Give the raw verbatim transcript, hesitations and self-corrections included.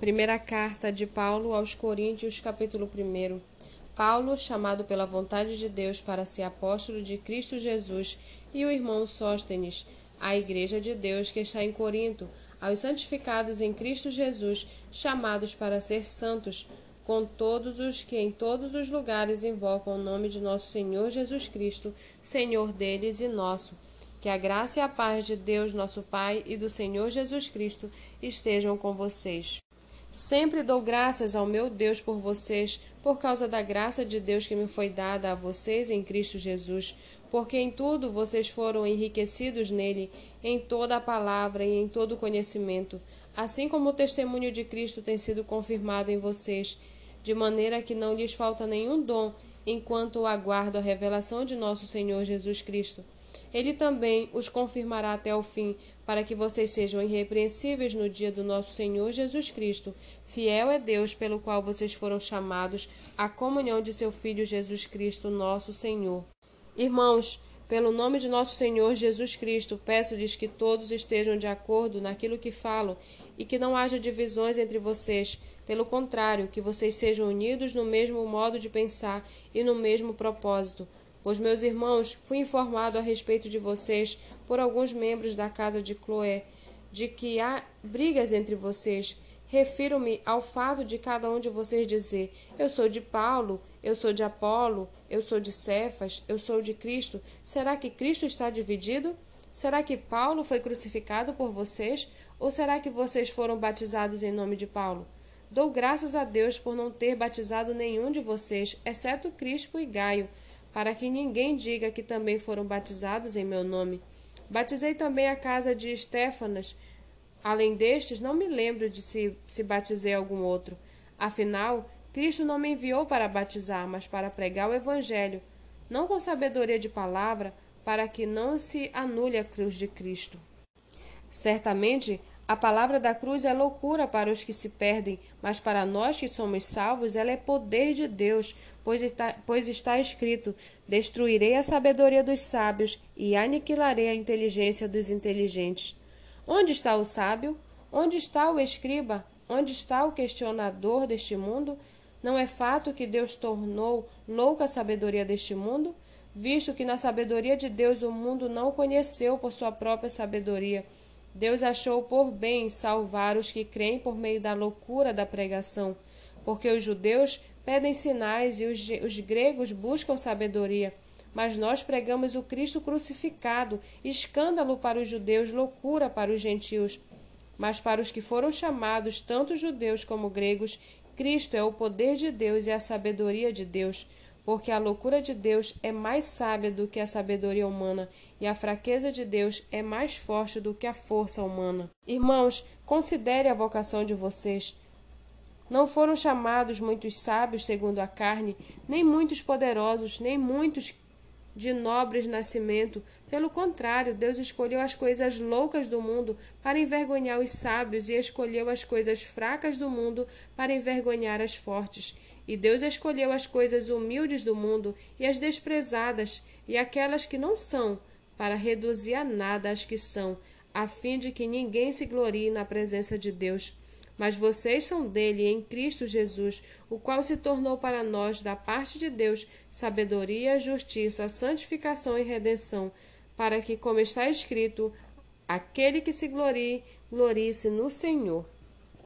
Primeira carta de Paulo aos Coríntios, capítulo primeiro. Paulo, chamado pela vontade de Deus para ser apóstolo de Cristo Jesus, e o irmão Sóstenes, à igreja de Deus que está em Corinto, aos santificados em Cristo Jesus, chamados para ser santos, com todos os que em todos os lugares invocam o nome de nosso Senhor Jesus Cristo, Senhor deles e nosso. Que a graça e a paz de Deus, nosso Pai, e do Senhor Jesus Cristo estejam com vocês. Sempre dou graças ao meu Deus por vocês, por causa da graça de Deus que me foi dada a vocês em Cristo Jesus, porque em tudo vocês foram enriquecidos nele, em toda a palavra e em todo o conhecimento, assim como o testemunho de Cristo tem sido confirmado em vocês, de maneira que não lhes falta nenhum dom, enquanto aguardo a revelação de nosso Senhor Jesus Cristo. Ele também os confirmará até o fim, para que vocês sejam irrepreensíveis no dia do nosso Senhor Jesus Cristo. Fiel é Deus, pelo qual vocês foram chamados à comunhão de seu Filho Jesus Cristo, nosso Senhor. Irmãos, pelo nome de nosso Senhor Jesus Cristo, peço-lhes que todos estejam de acordo naquilo que falam e que não haja divisões entre vocês. Pelo contrário, que vocês sejam unidos no mesmo modo de pensar e no mesmo propósito. Pois, meus irmãos, fui informado a respeito de vocês por alguns membros da casa de Cloé, de que há brigas entre vocês. Refiro-me ao fato de cada um de vocês dizer: eu sou de Paulo, eu sou de Apolo, eu sou de Cefas, eu sou de Cristo. Será que Cristo está dividido? Será que Paulo foi crucificado por vocês? Ou será que vocês foram batizados em nome de Paulo? Dou graças a Deus por não ter batizado nenhum de vocês, exceto Crispo e Gaio, para que ninguém diga que também foram batizados em meu nome. Batizei também a casa de Estéfanas. Além destes, não me lembro de se, se batizei algum outro. Afinal, Cristo não me enviou para batizar, mas para pregar o Evangelho, não com sabedoria de palavra, para que não se anule a cruz de Cristo. Certamente, a palavra da cruz é loucura para os que se perdem, mas para nós que somos salvos, ela é poder de Deus, pois está, pois está escrito: destruirei a sabedoria dos sábios e aniquilarei a inteligência dos inteligentes. Onde está o sábio? Onde está o escriba? Onde está o questionador deste mundo? Não é fato que Deus tornou louca a sabedoria deste mundo? Visto que na sabedoria de Deus o mundo não o conheceu por sua própria sabedoria, Deus achou por bem salvar os que creem por meio da loucura da pregação, porque os judeus pedem sinais e os, os gregos buscam sabedoria, mas nós pregamos o Cristo crucificado, escândalo para os judeus, loucura para os gentios. Mas para os que foram chamados, tanto judeus como gregos, Cristo é o poder de Deus e a sabedoria de Deus, porque a loucura de Deus é mais sábia do que a sabedoria humana, e a fraqueza de Deus é mais forte do que a força humana. Irmãos, considere a vocação de vocês. Não foram chamados muitos sábios segundo a carne, nem muitos poderosos, nem muitos de nobres nascimento. Pelo contrário, Deus escolheu as coisas loucas do mundo para envergonhar os sábios, e escolheu as coisas fracas do mundo para envergonhar as fortes. E Deus escolheu as coisas humildes do mundo e as desprezadas, e aquelas que não são, para reduzir a nada as que são, a fim de que ninguém se glorie na presença de Deus. Mas vocês são dele em Cristo Jesus, o qual se tornou para nós, da parte de Deus, sabedoria, justiça, santificação e redenção, para que, como está escrito, aquele que se glorie, glorie-se no Senhor.